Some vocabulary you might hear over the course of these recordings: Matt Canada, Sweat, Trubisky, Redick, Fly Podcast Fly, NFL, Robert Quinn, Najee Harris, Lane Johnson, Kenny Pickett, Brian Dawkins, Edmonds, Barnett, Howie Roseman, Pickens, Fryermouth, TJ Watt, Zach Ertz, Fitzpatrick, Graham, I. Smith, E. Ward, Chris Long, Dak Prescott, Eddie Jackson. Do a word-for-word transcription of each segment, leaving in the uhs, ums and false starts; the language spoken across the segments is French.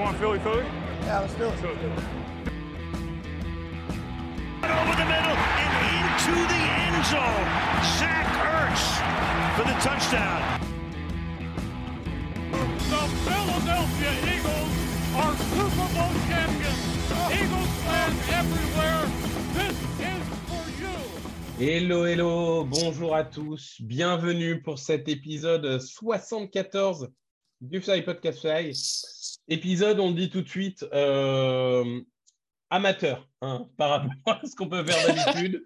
want Philly Philly? Yeah, let's do it. Philly. Over the middle and into the end zone. Zach Ertz for the touchdown. The Philadelphia Eagles are Super Bowl champions. Eagles fans everywhere. This is for you. Hello, hello. Bonjour à tous. Bienvenue pour cet épisode soixante-quatorze du Fly Podcast Fly. Épisode, on dit tout de suite, euh, amateur, hein, par rapport à ce qu'on peut faire d'habitude.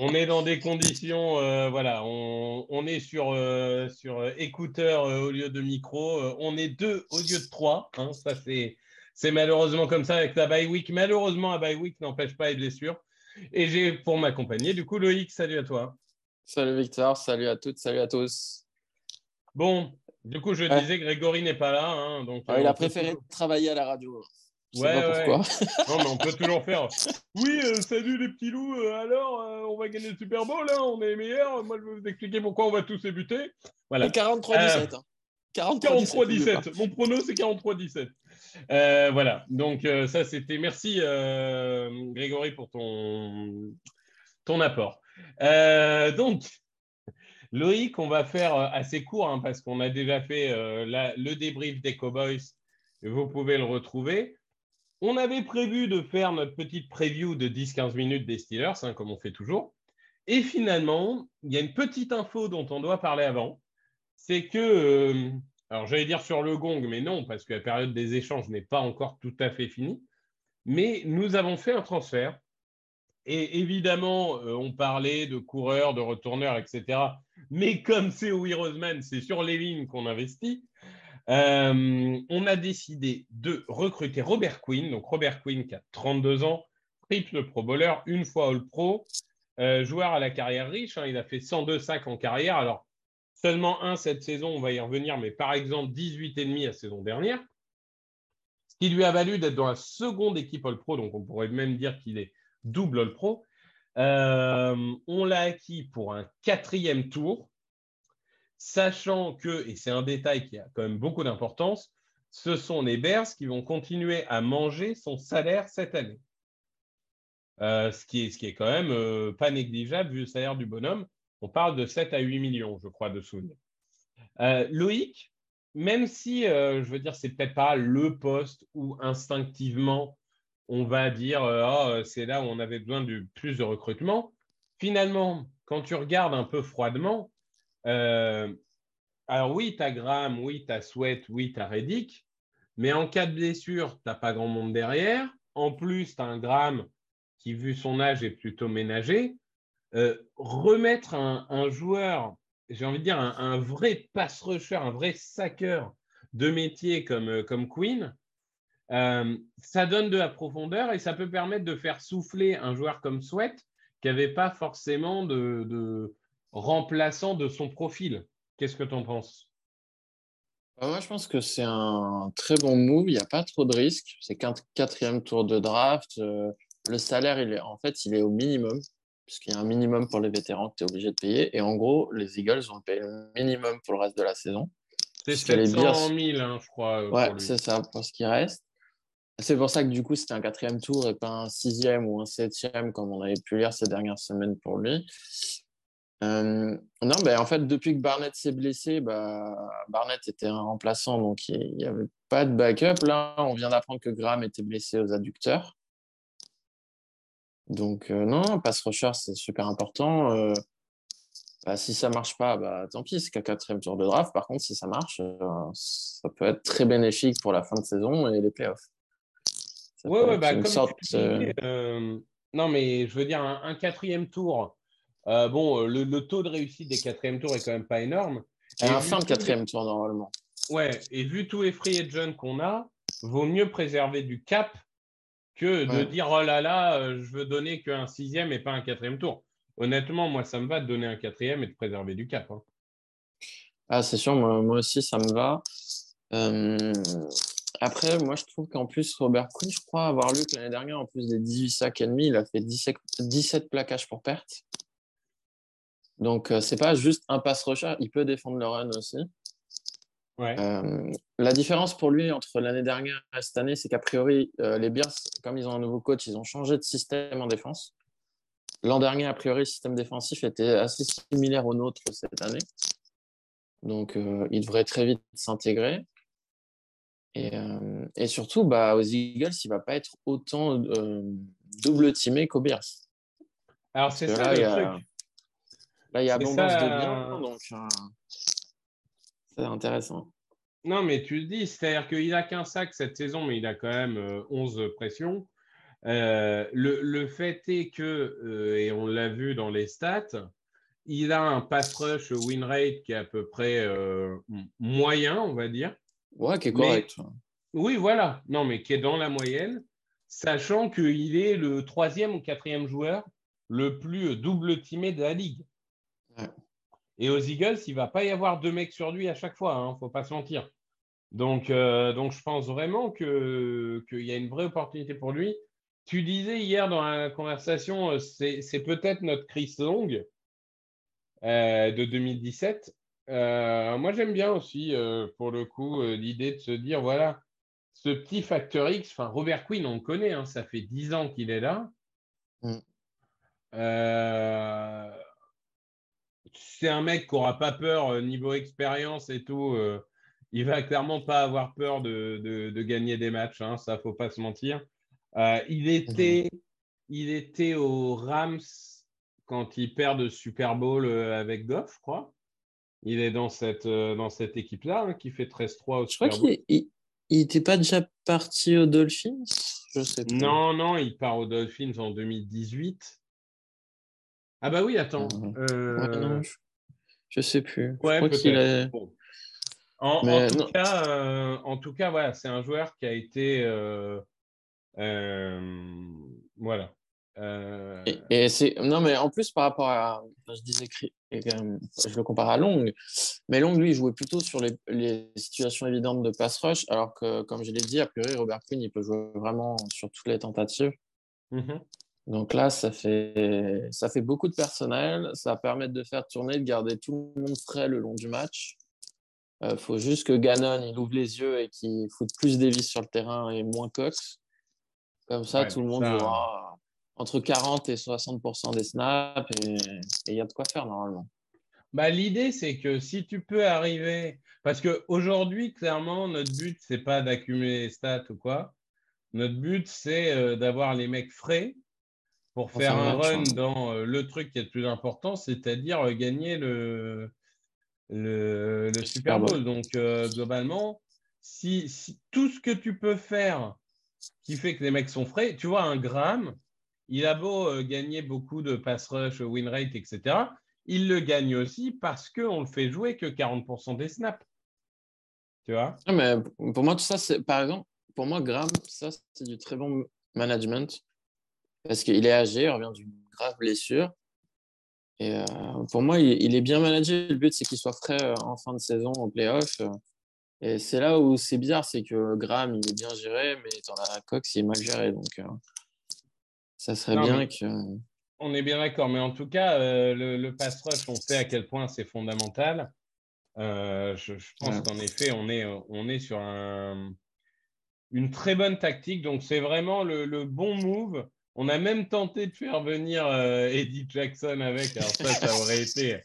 On est dans des conditions, euh, voilà, on, on est sur, euh, sur écouteurs euh, au lieu de micro. Euh, on est deux au lieu de trois. Hein, ça, c'est, c'est malheureusement comme ça avec la bye week. Malheureusement, la bye week n'empêche pas les blessures. Et j'ai pour m'accompagner, du coup, Loïc, salut à toi. Salut Victor, salut à toutes, salut à tous. Bon. Du coup, je ouais. disais, Grégory n'est pas là. Hein, donc, ah, euh, il a préféré toujours... travailler à la radio. Je ouais, sais pas ouais. pourquoi. Non, mais on peut toujours faire. Oui, euh, salut les petits loups. Euh, alors, euh, on va gagner le Super Bowl. Hein, on est meilleurs. Moi, je vais vous expliquer pourquoi on va tous les buter. Voilà. Et quarante-trois dix-sept. Euh, hein. quarante-trois dix-sept. Mon prono, c'est quarante-trois dix-sept. Euh, voilà. Donc, euh, ça, c'était. Merci, euh, Grégory, pour ton, ton apport. Euh, donc. Loïc, on va faire assez court hein, parce qu'on a déjà fait euh, la, le débrief des Cowboys. Vous pouvez le retrouver. On avait prévu de faire notre petite preview de dix quinze minutes des Steelers, hein, comme on fait toujours. Et finalement, il y a une petite info dont on doit parler avant. C'est que, euh, alors j'allais dire sur le gong, mais non, parce que la période des échanges n'est pas encore tout à fait finie. Mais nous avons fait un transfert. Et évidemment, euh, on parlait de coureurs, de retourneurs, et cetera. Mais comme c'est Howie Roseman, c'est sur les lignes qu'on investit, euh, on a décidé de recruter Robert Quinn. Donc Robert Quinn qui a trente-deux ans, triple Pro Bowler, une fois All-Pro, euh, joueur à la carrière riche. Hein, il a fait cent deux sacs en carrière. Alors seulement un cette saison, on va y revenir, mais par exemple dix-huit virgule cinq la saison dernière. Ce qui lui a valu d'être dans la seconde équipe All-Pro, donc on pourrait même dire qu'il est double All-Pro, euh, on l'a acquis pour un quatrième tour, sachant que, et c'est un détail qui a quand même beaucoup d'importance, ce sont les Bears qui vont continuer à manger son salaire cette année. Euh, ce, qui est, ce qui est quand même euh, pas négligeable vu le salaire du bonhomme. On parle de sept à huit millions, je crois, de souvenirs. Euh, Loïc, même si, euh, je veux dire, c'est peut-être pas le poste où instinctivement on va dire, oh, c'est là où on avait besoin de plus de recrutement. Finalement, quand tu regardes un peu froidement, euh, alors oui, tu as Graham, oui, tu as Sweat, oui, tu as Redick, mais en cas de blessure, tu n'as pas grand monde derrière. En plus, tu as un Graham qui, vu son âge, est plutôt ménagé. Euh, remettre un, un joueur, j'ai envie de dire, un, un vrai pass rusher, un vrai saqueur de métier comme, comme Quinn, Euh, ça donne de la profondeur et ça peut permettre de faire souffler un joueur comme Sweat qui n'avait pas forcément de, de remplaçant de son profil. Qu'est-ce que tu en penses ? Moi, ouais, je pense que c'est un très bon move. Il n'y a pas trop de risques. C'est qu'un quatrième tour de draft. Le salaire, il est, en fait, il est au minimum puisqu'il y a un minimum pour les vétérans que tu es obligé de payer. Et en gros, les Eagles vont payer le minimum pour le reste de la saison. C'est sept cent mille, hein, je crois. Euh, ouais, c'est ça, pour ce qui reste. C'est pour ça que du coup, c'était un quatrième tour et pas un sixième ou un septième, comme on avait pu lire ces dernières semaines pour lui. Euh, non, bah, en fait, depuis que Barnett s'est blessé, bah, Barnett était un remplaçant, donc il n'y avait pas de backup. Là, on vient d'apprendre que Graham était blessé aux adducteurs. Donc, euh, non, pass rusher, c'est super important. Euh, bah, si ça ne marche pas, bah, tant pis, c'est qu'un quatrième tour de draft. Par contre, si ça marche, euh, ça peut être très bénéfique pour la fin de saison et les playoffs. Oui, ouais, bah, comme sorte... tu disais, euh, non, mais je veux dire, un, un quatrième tour, euh, bon, le, le taux de réussite des quatrièmes tours est quand même pas énorme. Et un fin de quatrième les... tour, normalement. Ouais, et vu tous les free agents qu'on a, vaut mieux préserver du cap que de ouais. dire, oh là là, euh, je veux donner qu'un sixième et pas un quatrième tour. Honnêtement, moi, ça me va de donner un quatrième et de préserver du cap. Hein. Ah, c'est sûr, moi, moi aussi, ça me va. Euh... Après, moi, je trouve qu'en plus, Robert Quinn, je crois avoir lu que l'année dernière, en plus des dix-huit sacs et demi, il a fait dix-sept plaquages pour perte. Donc, euh, c'est pas juste un pass rusher. Il peut défendre le run aussi. Ouais. Euh, la différence pour lui entre l'année dernière et cette année, c'est qu'a priori, euh, les Bears, comme ils ont un nouveau coach, ils ont changé de système en défense. L'an dernier, a priori, le système défensif était assez similaire au nôtre cette année. Donc, euh, il devrait très vite s'intégrer. Et, euh, et surtout, bah, aux Eagles, il ne va pas être autant euh, double-teamé qu'aux Bears. Alors, c'est ça là, le a, truc. Là, il y a c'est abondance ça, de biens, euh... donc euh, c'est intéressant. Non, mais tu le dis, c'est-à-dire qu'il n'a qu'un sac cette saison, mais il a quand même euh, onze pressions. Euh, le, le fait est que, euh, et on l'a vu dans les stats, il a un pass rush win rate qui est à peu près euh, moyen, on va dire. Ouais, qui est correct. Mais, oui, voilà. Non, mais qui est dans la moyenne, sachant qu'il est le troisième ou quatrième joueur le plus double-teamé de la ligue. Ouais. Et aux Eagles, il ne va pas y avoir deux mecs sur lui à chaque fois, hein, faut pas se mentir. Donc, euh, donc je pense vraiment que qu'il y a une vraie opportunité pour lui. Tu disais hier dans la conversation, c'est, c'est peut-être notre Chris Long euh, de deux mille dix-sept. Euh, moi, j'aime bien aussi, euh, pour le coup, euh, l'idée de se dire, voilà, ce petit Factor X, enfin, Robert Quinn, on le connaît, hein, ça fait dix ans qu'il est là. Mm. Euh, c'est un mec qui n'aura pas peur euh, niveau expérience et tout. Euh, il ne va clairement pas avoir peur de, de, de gagner des matchs, hein, ça, il ne faut pas se mentir. Euh, il, était, mmh. il était au Rams quand il perd le Super Bowl avec Goff, je crois. Il est dans cette, dans cette équipe-là, hein, qui fait treize trois au Super Bowl. Je crois qu'il n'était pas déjà parti aux Dolphins, je sais pas. Non, non, il part aux Dolphins en deux mille dix-huit. Ah bah oui, attends. Mmh. Euh... Ouais, non, je... je sais plus. Ouais, je crois peut-être. Qu'il a... bon. en, en, tout cas, euh, en tout cas, voilà, c'est un joueur qui a été... Euh... Euh, voilà. Euh... Et, et c'est non mais en plus par rapport à, je disais, je le compare à Long, mais Long lui il jouait plutôt sur les, les situations évidentes de pass rush, alors que comme je l'ai dit, a priori Robert Quinn il peut jouer vraiment sur toutes les tentatives. Mm-hmm. Donc là ça fait ça fait beaucoup de personnel, ça permet de faire tourner, de garder tout le monde frais le long du match. Euh, faut juste que Gannon il ouvre les yeux et qu'il foute plus Davis sur le terrain et moins Cox. Comme ça, ouais, tout le monde ça... aura entre quarante et soixante pour cent des snaps et il y a de quoi faire normalement. Bah, l'idée, c'est que si tu peux arriver… Parce qu'aujourd'hui, clairement, notre but, ce n'est pas d'accumuler les stats ou quoi. Notre but, c'est euh, d'avoir les mecs frais pour faire un match, run hein. dans euh, le truc qui est le plus important, c'est-à-dire euh, gagner le, le, le Super Bowl. Donc, euh, globalement, si, si tout ce que tu peux faire… qui fait que les mecs sont frais. Tu vois, un Graham, il a beau euh, gagner beaucoup de pass rush, win rate, et cetera. Il le gagne aussi parce qu'on le fait jouer que quarante pour cent des snaps. Tu vois ? Non, mais pour moi, tout ça, c'est, par exemple, pour moi, Graham, ça, c'est du très bon management parce qu'il est âgé, il revient d'une grave blessure. Et euh, pour moi, il, il est bien managé. Le but, c'est qu'il soit frais euh, en fin de saison, en play-off. Euh. Et c'est là où c'est bizarre, c'est que Graham, il est bien géré, mais t'en as Cox, il est mal géré. Donc, euh, ça serait non, bien que… On est bien d'accord, mais en tout cas, euh, le, le pass rush, on sait à quel point c'est fondamental. Euh, je, je pense ouais. qu'en effet, on est, on est sur un, une très bonne tactique. Donc, c'est vraiment le, le bon move. On a même tenté de faire venir euh, Eddie Jackson avec. Alors ça, ça aurait été…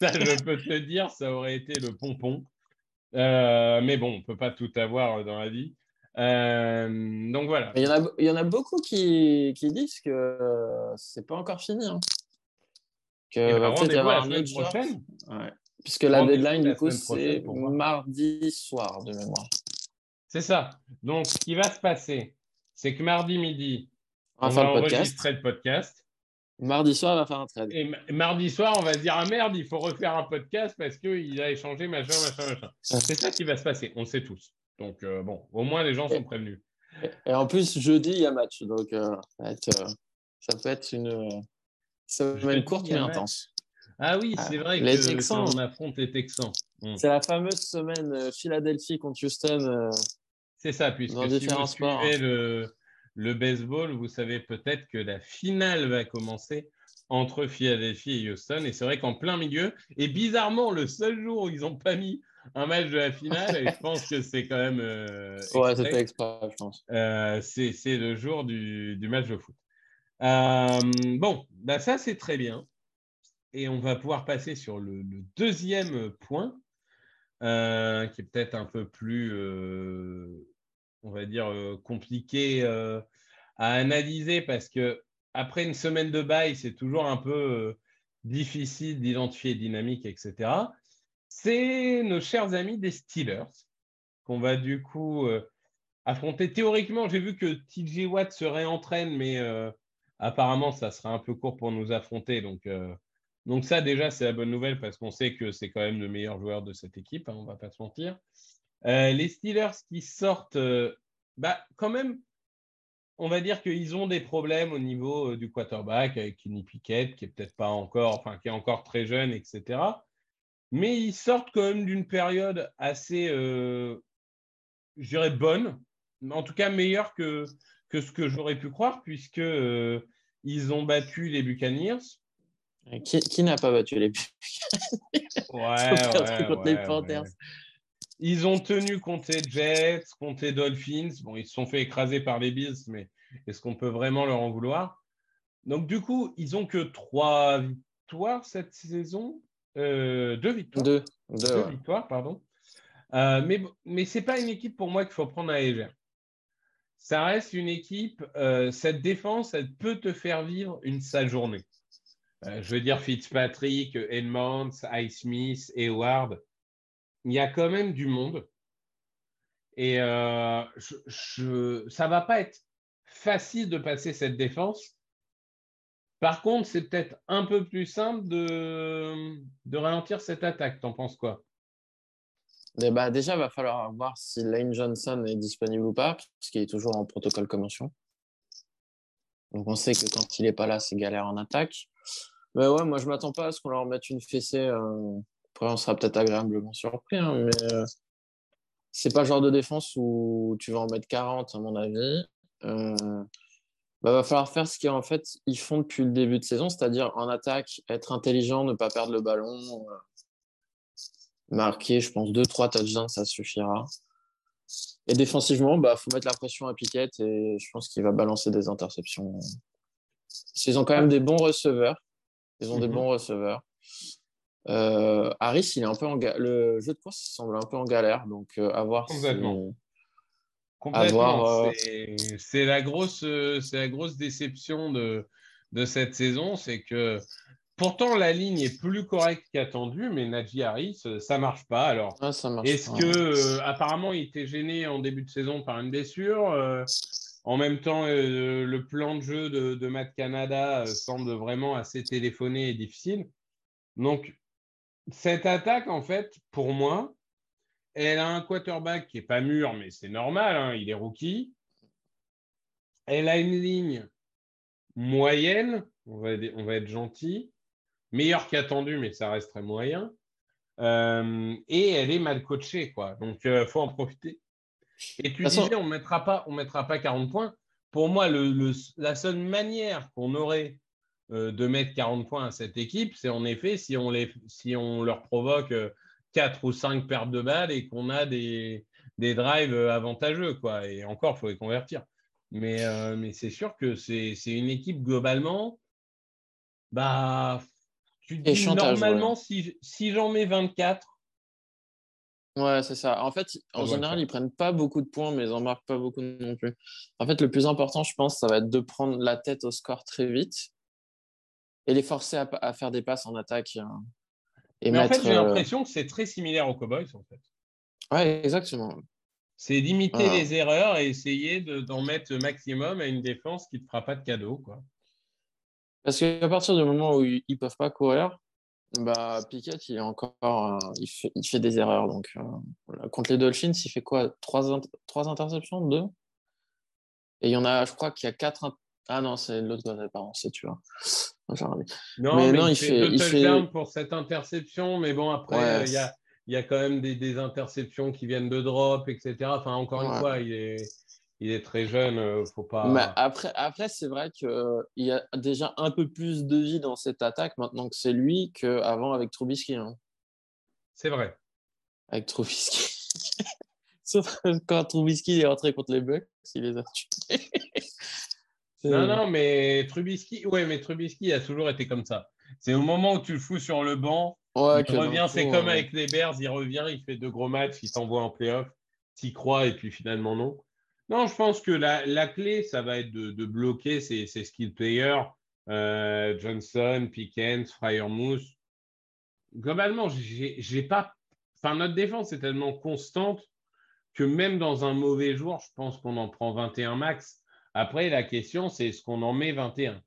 Ça, je peux te dire, ça aurait été le pompon. Euh, mais bon, on ne peut pas tout avoir dans la vie. Euh, donc voilà. Il y en a, il y en a beaucoup qui, qui disent que euh, c'est pas encore fini. Hein. Que va peut-être y avoir un autre joueur. Ouais. Puisque la deadline, du coup, c'est mardi soir de mémoire. C'est ça. Donc, ce qui va se passer, c'est que mardi midi, on va enregistrer le podcast. Mardi soir, on va faire un trade. Et m- mardi soir, on va se dire « Ah merde, il faut refaire un podcast parce qu'il a échangé machin, machin, machin. » C'est ça qui va se passer, on le sait tous. Donc euh, bon, au moins les gens sont prévenus. Et, et en plus, jeudi, il y a match. Donc euh, ça, peut être, ça peut être une semaine courte mais intense. Ah oui, c'est vrai ah, que Texans, on affronte les Texans. Hum. C'est la fameuse semaine Philadelphie contre Houston. Euh, c'est ça, puisque si vous suivez le… Le baseball, vous savez peut-être que la finale va commencer entre Philadelphie et Houston. Et c'est vrai qu'en plein milieu, et bizarrement, le seul jour où ils n'ont pas mis un match de la finale, et je pense que c'est quand même... Euh, ouais, c'était exprès, je pense. Euh, c'est, c'est le jour du, du match de foot. Euh, bon, bah ça, c'est très bien. Et on va pouvoir passer sur le, le deuxième point, euh, qui est peut-être un peu plus, euh, on va dire, euh, compliqué euh, à analyser, parce que après une semaine de bail, c'est toujours un peu euh, difficile d'identifier dynamique, et cetera. C'est nos chers amis des Steelers qu'on va du coup euh, affronter. Théoriquement, j'ai vu que T J Watt se réentraîne, mais euh, apparemment, ça sera un peu court pour nous affronter. Donc, euh, donc ça, déjà, c'est la bonne nouvelle parce qu'on sait que c'est quand même le meilleur joueur de cette équipe, hein, on ne va pas se mentir. Euh, les Steelers qui sortent, euh, bah, quand même, on va dire qu'ils ont des problèmes au niveau euh, du quarterback avec Kenny Pickett, qui est peut-être pas encore, enfin, qui est encore très jeune, et cetera. Mais ils sortent quand même d'une période assez, euh, je dirais, bonne, en tout cas meilleure que, que ce que j'aurais pu croire, puisque euh, ils ont battu les Buccaneers. Qui, qui n'a pas battu les Buccaneers? Ouais, ouais, contre ouais, les Panthers. Ouais. Ils ont tenu contre les Jets, contre les Dolphins. Bon, ils se sont fait écraser par les Bills, mais est-ce qu'on peut vraiment leur en vouloir? Donc, du coup, ils n'ont que trois victoires cette saison. Euh, deux victoires. Deux, deux, deux ouais. victoires, pardon. Euh, mais mais ce n'est pas une équipe, pour moi, qu'il faut prendre à la légère. Ça reste une équipe, euh, cette défense, elle peut te faire vivre une sale journée. Euh, je veux dire Fitzpatrick, Edmonds, I. Smith, E. Ward. Il y a quand même du monde. Et euh, je, je, ça ne va pas être facile de passer cette défense. Par contre, c'est peut-être un peu plus simple de, de ralentir cette attaque. T'en penses quoi? Et bah, déjà, il va falloir voir si Lane Johnson est disponible ou pas, puisqu'il est toujours en protocole commotion. Donc, on sait que quand il n'est pas là, c'est galère en attaque. Mais ouais, moi, je ne m'attends pas à ce qu'on leur mette une fessée... Euh... Après, on sera peut-être agréablement surpris, hein, mais euh, c'est pas le genre de défense où tu vas en mettre quarante, à mon avis. Euh, bah, va falloir faire ce qu'ils en fait, ils font depuis le début de saison, c'est-à-dire en attaque, être intelligent, ne pas perdre le ballon, euh, marquer, je pense, deux trois touchdowns, ça suffira. Et défensivement, bah, faut mettre la pression à Pickett et je pense qu'il va balancer des interceptions. Ils ont quand même des bons receveurs. Ils ont mm-hmm. des bons receveurs. Euh, Harris, il est un peu en ga- le jeu de course semble un peu en galère, donc euh, à voir. Complètement. Si... Complètement. À voir, euh... c'est, c'est la grosse, c'est la grosse déception de de cette saison, c'est que pourtant la ligne est plus correcte qu'attendue, mais Najee Harris, ça marche pas. Alors, ah, ça marche est-ce pas. que euh, apparemment il était gêné en début de saison par une blessure. Euh, en même temps, euh, le plan de jeu de, de Matt Canada euh, semble vraiment assez téléphoné et difficile. Donc cette attaque, en fait, pour moi, elle a un quarterback qui n'est pas mûr, mais c'est normal, hein, il est rookie. Elle a une ligne moyenne, on va, on va être gentil, meilleure qu'attendue, mais ça reste très moyen. Euh, et elle est mal coachée, quoi. Donc, il euh, faut en profiter. Et tu disais, on ne mettra pas, on mettra pas quarante points. Pour moi, le, le, la seule manière qu'on aurait... de mettre quarante points à cette équipe, c'est en effet si on, les, si on leur provoque quatre ou cinq pertes de balles et qu'on a des, des drives avantageux, quoi. Et encore, il faut les convertir. Mais, euh, mais c'est sûr que c'est, c'est une équipe, globalement, bah, tu te dis chantage, normalement, ouais. si, si j'en mets vingt-quatre... Ouais, c'est ça. En fait, en ouais, général, ouais. ils prennent pas beaucoup de points, mais ils en marquent pas beaucoup non plus. En fait, le plus important, je pense, ça va être de prendre la tête au score très vite. Et les forcer à, à faire des passes en attaque. Hein. Et mais mettre, en fait, j'ai l'impression euh... que c'est très similaire aux Cowboys, en fait. Ouais, exactement. C'est d'imiter voilà. les erreurs et essayer de, d'en mettre le maximum à une défense qui ne te fera pas de cadeau, quoi. Parce qu'à partir du moment où ils ne peuvent pas courir, bah, Pickett, il, est encore, euh, il, fait, il fait des erreurs. Donc, euh, contre les Dolphins, il fait quoi, trois, in- trois interceptions, deux. Et il y en a, je crois qu'il y a quatre... In- ah non, c'est l'autre pardon, c'est tu vois. Non, mais, mais non, il, il fait deux touchdowns fait... pour cette interception, mais bon, après, ouais. euh, il, y a, il y a quand même des, des interceptions qui viennent de drop, et cetera. Enfin, encore ouais. une fois, il est, il est très jeune, euh, faut pas… Mais après, après c'est vrai qu'il euh, y a déjà un peu plus de vie dans cette attaque, maintenant que c'est lui, qu'avant avec Trubisky. Hein. C'est vrai. avec Trubisky. Sauf quand Trubisky est rentré contre les Bucks, il les a tués. Non, non, mais Trubisky, ouais, mais Trubisky a toujours été comme ça. C'est au moment où tu le fous sur le banc, ouais, il revient, non, c'est ouais, comme ouais. avec les Bears, il revient, il fait deux gros matchs, il s'envoie en play-off, s'y croit et puis finalement non. Non, je pense que la, la clé, ça va être de, de bloquer ces, ces skill players, euh, Johnson, Pickens, Fryermouth. Globalement, j'ai, j'ai pas... Enfin, notre défense est tellement constante que même dans un mauvais jour, je pense qu'on en prend vingt et un max. Après, la question, c'est est-ce qu'on en met vingt et un ?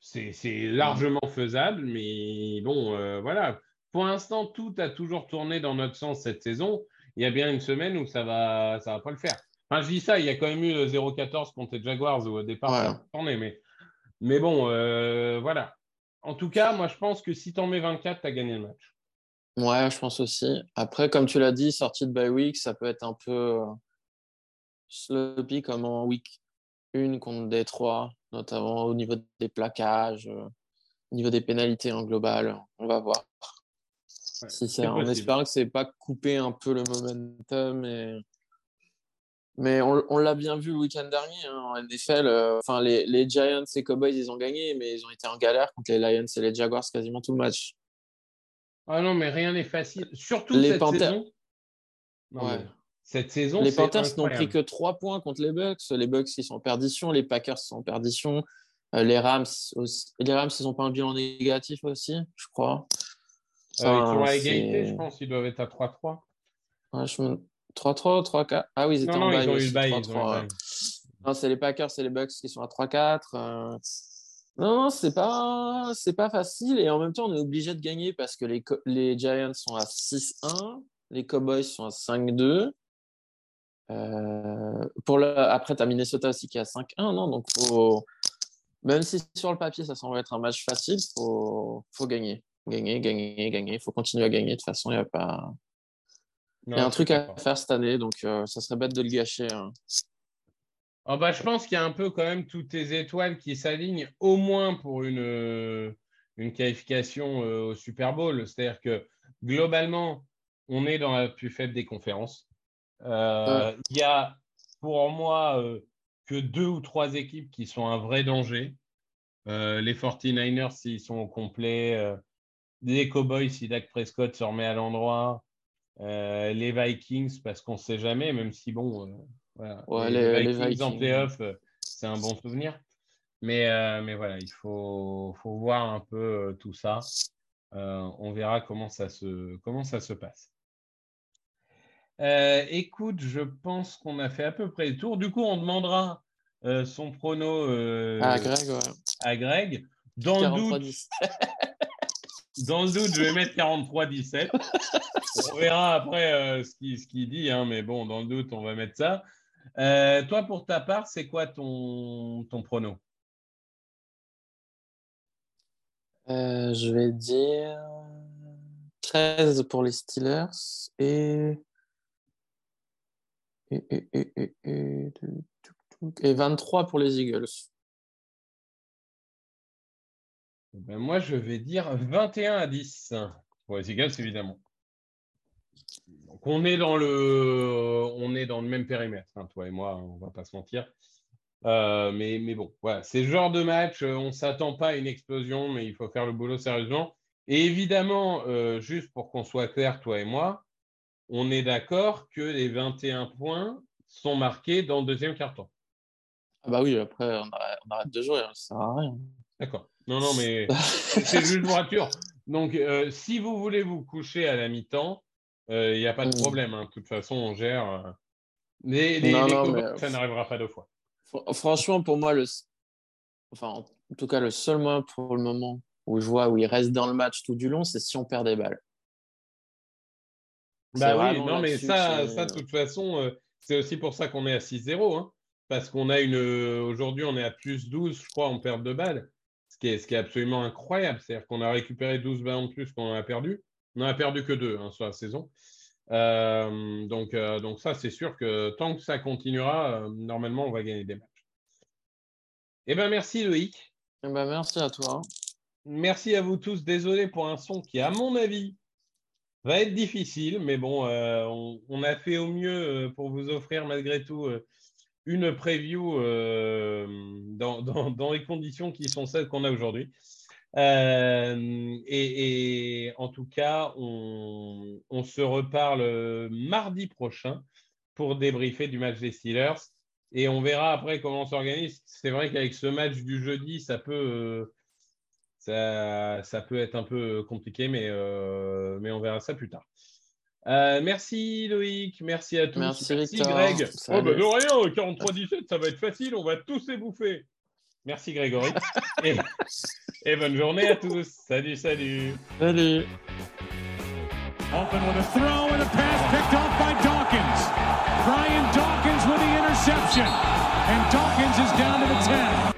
C'est, c'est largement faisable, mais bon, euh, voilà. Pour l'instant, tout a toujours tourné dans notre sens cette saison. Il y a bien une semaine où ça va, ça va pas le faire. Enfin, je dis ça, il y a quand même eu le zéro quatorze contre les Jaguars où au départ, ouais. ça tournait, mais, mais bon, euh, voilà. En tout cas, moi, je pense que si tu en mets vingt-quatre, tu as gagné le match. Ouais, je pense aussi. Après, comme tu l'as dit, sortie de bye week, ça peut être un peu sloppy comme en week un contre Détroit, notamment au niveau des plaquages, au niveau des pénalités en global. On va voir. Ouais, si c'est, c'est en espérant que c'est pas couper un peu le momentum et... Mais on, on l'a bien vu le week-end dernier, hein, en N F L. Euh, enfin, les, les Giants et Cowboys, ils ont gagné, mais ils ont été en galère contre les Lions et les Jaguars quasiment tout le match. Ah non, mais rien n'est facile. Surtout les cette Panthers... saison. Non, ouais. Cette saison, les Panthers n'ont pris que trois points contre les Bucks. Les Bucks, ils sont en perdition. Les Packers, ils sont en perdition. Euh, les Rams, aussi... les Rams, ils n'ont pas un bilan négatif aussi, je crois. Enfin, euh, ils sont à égalité, je pense. Ils doivent être à trois trois. Ouais, je me... trois trois, trois quatre. Ah oui, ils étaient non, en non, ils ont eu le bail. Ouais. Non, c'est les Packers, c'est les Bucks qui sont à trois quatre. Euh... Non, c'est pas... c'est pas facile. Et en même temps, on est obligé de gagner parce que les, co- les Giants sont à six un. Les Cowboys sont à cinq deux. Euh... Pour le... Après, tu as Minnesota aussi qui est à cinq un. Non, donc faut... Même si sur le papier, ça semble être un match facile, il faut... faut gagner. Gagner, gagner, gagner. Il faut continuer à gagner. De toute façon, il n'y a pas... Non, il y a un truc à faire cette année, donc euh, ça serait bête de le gâcher. Hein. Oh bah, je pense qu'il y a un peu quand même toutes tes étoiles qui s'alignent au moins pour une, euh, une qualification euh, au Super Bowl. C'est-à-dire que globalement, on est dans la plus faible des conférences. Euh, ouais. Il y a pour moi euh, que deux ou trois équipes qui sont un vrai danger. Euh, les forty-niners s'ils sont au complet, euh, les Cowboys si Dak Prescott se remet à l'endroit. Euh, les Vikings parce qu'on ne sait jamais, même si bon, euh, voilà. ouais, les, les, Vikings les Vikings en play-off, euh, c'est un bon souvenir. Mais, euh, mais voilà, il faut, faut voir un peu euh, tout ça. Euh, on verra comment ça se, comment ça se passe. Euh, écoute, je pense qu'on a fait à peu près le tour. Du coup, on demandera euh, son prono euh, à Greg. Ouais. À Greg. Dans le doute. Dans le doute, je vais mettre quarante-trois dix-sept. On verra après euh, ce, qu'il, ce qu'il dit, hein, mais bon, dans le doute, on va mettre ça. Euh, toi, pour ta part, c'est quoi ton, ton prono ? euh, Je vais dire treize pour les Steelers et, et, et, et, et, et... et vingt-trois pour les Eagles. Ben moi, je vais dire vingt et un à dix. Pour les Eagles, évidemment. Donc, on est dans le, on est dans le même périmètre, hein, toi et moi, on ne va pas se mentir. Euh, mais, mais bon, voilà, c'est le genre de match, on ne s'attend pas à une explosion, mais il faut faire le boulot sérieusement. Et évidemment, euh, juste pour qu'on soit clair, toi et moi, on est d'accord que les vingt et un points sont marqués dans le deuxième quart-temps. Ah bah oui, après, on arrête, on arrête de jouer, ça ne sert à rien. D'accord. Non, non, mais c'est juste voiture. Donc, euh, si vous voulez vous coucher à la mi-temps, il euh, n'y a pas de problème. Hein. De toute façon, on gère. Euh... Les, les, non, les non, mais... Ça n'arrivera pas deux fois. Franchement, pour moi, le... enfin, en tout cas, le seul moyen pour le moment où je vois où il reste dans le match tout du long, c'est si on perd des balles. Bah c'est oui, non, mais ça, ça, de toute façon, euh, c'est aussi pour ça qu'on est à six zéro. Hein, parce qu'on a une. Aujourd'hui, on est à plus douze, je crois, en perte de balles. Ce qui, est, ce qui est absolument incroyable, c'est-à-dire qu'on a récupéré douze balles en plus qu'on en a perdu. On n'en a perdu que deux hein, sur la saison. Euh, donc, euh, donc ça, c'est sûr que tant que ça continuera, euh, normalement, on va gagner des matchs. Eh bien, merci Loïc. Eh ben, merci à toi. Merci à vous tous. Désolé pour un son qui, à mon avis, va être difficile, mais bon, euh, on, on a fait au mieux pour vous offrir malgré tout une preview euh, dans, dans, dans les conditions qui sont celles qu'on a aujourd'hui. Euh, et, et en tout cas, on, on se reparle mardi prochain pour débriefer du match des Steelers. Et on verra après comment on s'organise. C'est vrai qu'avec ce match du jeudi, ça peut... Euh, Ça, ça peut être un peu compliqué, mais, euh, mais on verra ça plus tard. Euh, merci Loïc, merci à tous. Merci, merci Greg. Ça oh, ben de rien, quarante-trois dix-sept, ça va être facile, on va tous les bouffer. Merci Grégory. et, et bonne journée à tous. Salut, salut. Salut. Open with a throw and a pass picked off by Dawkins. Brian Dawkins with the interception. And Dawkins is down to the ten.